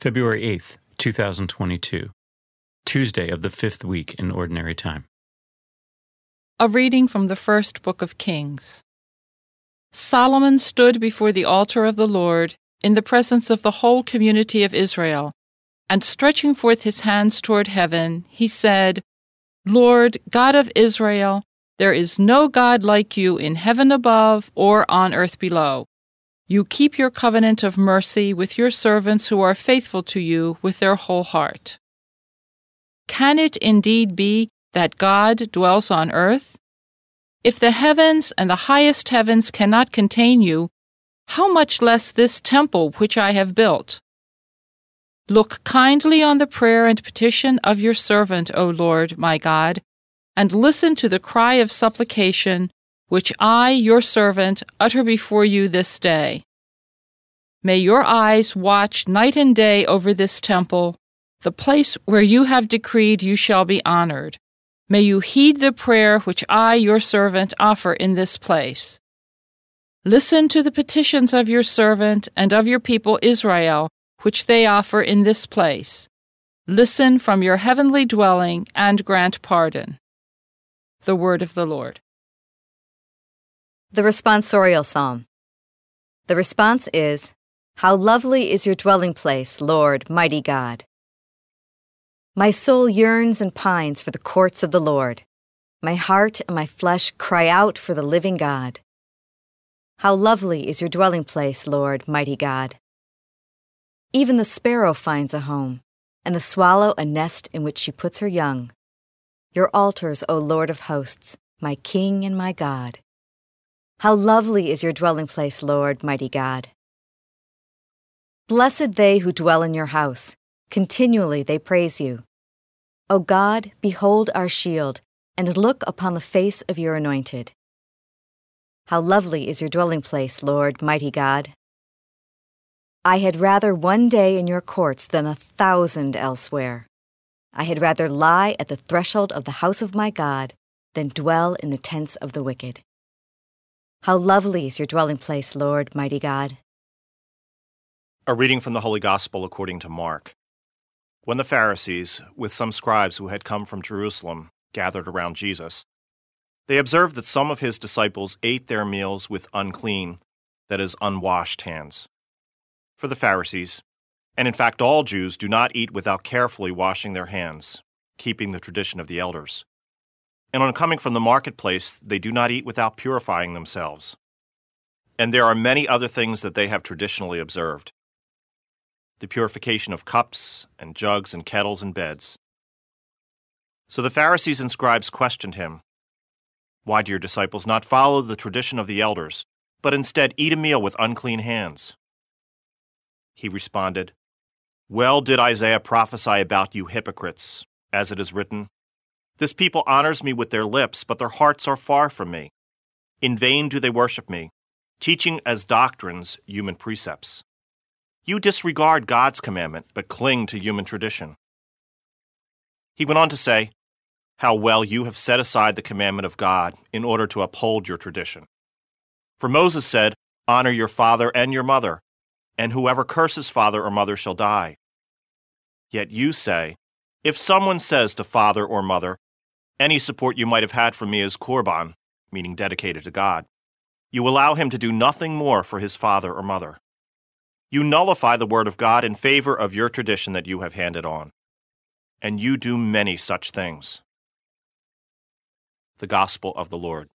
February 8th, 2022, Tuesday of the fifth week in Ordinary Time. A reading from the first book of Kings. Solomon stood before the altar of the Lord in the presence of the whole community of Israel, and stretching forth his hands toward heaven, he said, Lord, God of Israel, there is no God like you in heaven above or on earth below. You keep your covenant of mercy with your servants who are faithful to you with their whole heart. Can it indeed be that God dwells on earth? If the heavens and the highest heavens cannot contain you, how much less this temple which I have built? Look kindly on the prayer and petition of your servant, O Lord, my God, and listen to the cry of supplication, which I, your servant, utter before you this day. May your eyes watch night and day over this temple, the place where you have decreed you shall be honored. May you heed the prayer which I, your servant, offer in this place. Listen to the petitions of your servant and of your people Israel, which they offer in this place. Listen from your heavenly dwelling and grant pardon. The word of the Lord. The Responsorial Psalm. The response is, How lovely is your dwelling place, Lord, mighty God! My soul yearns and pines for the courts of the Lord. My heart and my flesh cry out for the living God. How lovely is your dwelling place, Lord, mighty God! Even the sparrow finds a home, and the swallow a nest in which she puts her young. Your altars, O Lord of hosts, my King and my God. How lovely is your dwelling place, Lord, mighty God! Blessed they who dwell in your house, continually they praise you. O God, behold our shield, and look upon the face of your anointed. How lovely is your dwelling place, Lord, mighty God! I had rather one day in your courts than 1,000 elsewhere. I had rather lie at the threshold of the house of my God than dwell in the tents of the wicked. How lovely is your dwelling place, Lord, mighty God! A reading from the Holy Gospel according to Mark. When the Pharisees, with some scribes who had come from Jerusalem, gathered around Jesus, they observed that some of his disciples ate their meals with unclean, that is, unwashed hands. For the Pharisees, and in fact all Jews, do not eat without carefully washing their hands, keeping the tradition of the elders. And on coming from the marketplace, they do not eat without purifying themselves. And there are many other things that they have traditionally observed: the purification of cups and jugs and kettles and beds. So the Pharisees and scribes questioned him, Why do your disciples not follow the tradition of the elders, but instead eat a meal with unclean hands? He responded, Well did Isaiah prophesy about you hypocrites, as it is written, This people honors me with their lips, but their hearts are far from me. In vain do they worship me, teaching as doctrines human precepts. You disregard God's commandment, but cling to human tradition. He went on to say, How well you have set aside the commandment of God in order to uphold your tradition. For Moses said, Honor your father and your mother, and whoever curses father or mother shall die. Yet you say, If someone says to father or mother, Any support you might have had from me is korban, meaning dedicated to God, you allow him to do nothing more for his father or mother. You nullify the word of God in favor of your tradition that you have handed on, and you do many such things. The Gospel of the Lord.